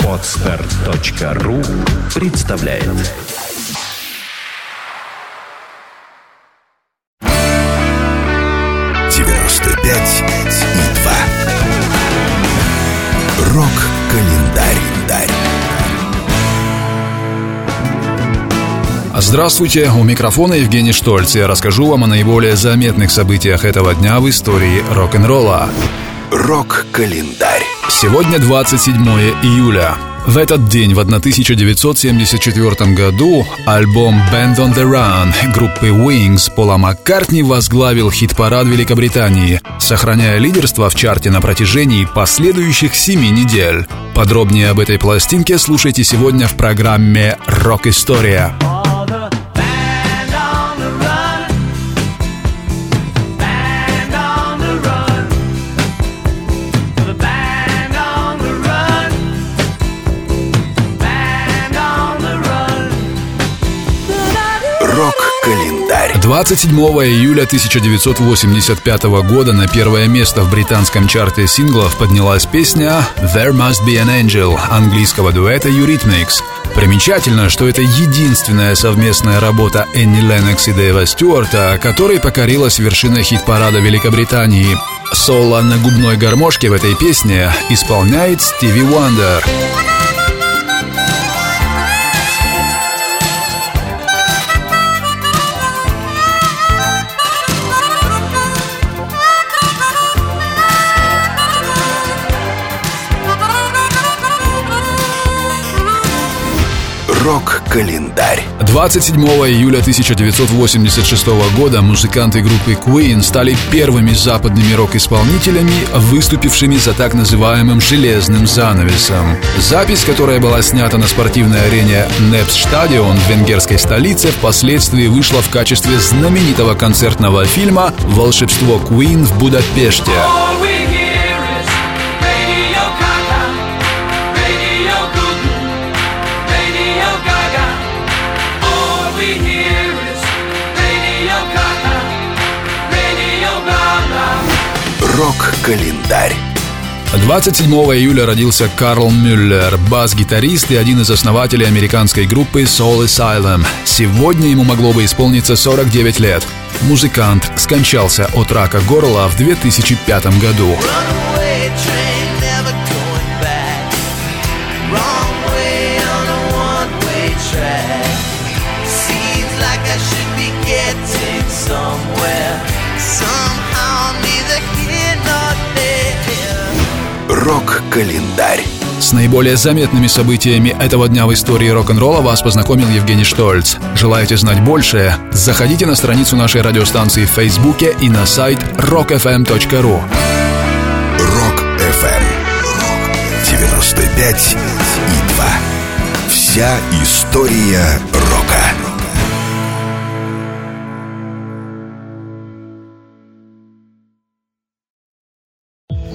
Potspart.ru представляет «95,2». Рок-календарь. Здравствуйте, у микрофона Евгений Штольц. Я расскажу вам о наиболее заметных событиях этого дня в истории рок-н-ролла. Рок-календарь. Сегодня 27 июля. В этот день, в 1974 году, альбом «Band on the Run» группы Wings Пола Маккартни возглавил хит-парад Великобритании, сохраняя лидерство в чарте на протяжении последующих 7 недель. Подробнее об этой пластинке слушайте сегодня в программе «Рок История». Рок-календарь. 27 июля 1985 года на первое место в британском чарте синглов поднялась песня «There Must Be an Angel» английского дуэта Eurythmics. Примечательно, что это единственная совместная работа Энни Леннокс и Дэйва Стюарта, которой покорилась вершина хит-парада Великобритании. Соло на губной гармошке в этой песне исполняет Стиви Уандер. Рок-календарь. 27 июля 1986 года музыканты группы Queen стали первыми западными рок-исполнителями, выступившими за так называемым «железным занавесом». Запись, которая была снята на спортивной арене Непс-Стадион в венгерской столице, впоследствии вышла в качестве знаменитого концертного фильма «Волшебство Queen в Будапеште». Рок-календарь. 27 июля родился Карл Мюллер, бас-гитарист и один из основателей американской группы Soul Asylum. Сегодня ему могло бы исполниться 49 лет. Музыкант скончался от рака горла в 2005 году. Рок-календарь. С наиболее заметными событиями этого дня в истории рок-н-ролла вас познакомил Евгений Штольц. Желаете знать больше? Заходите на страницу нашей радиостанции в Фейсбуке и на сайт rockfm.ru. Рок FM 95,2. Вся история рока.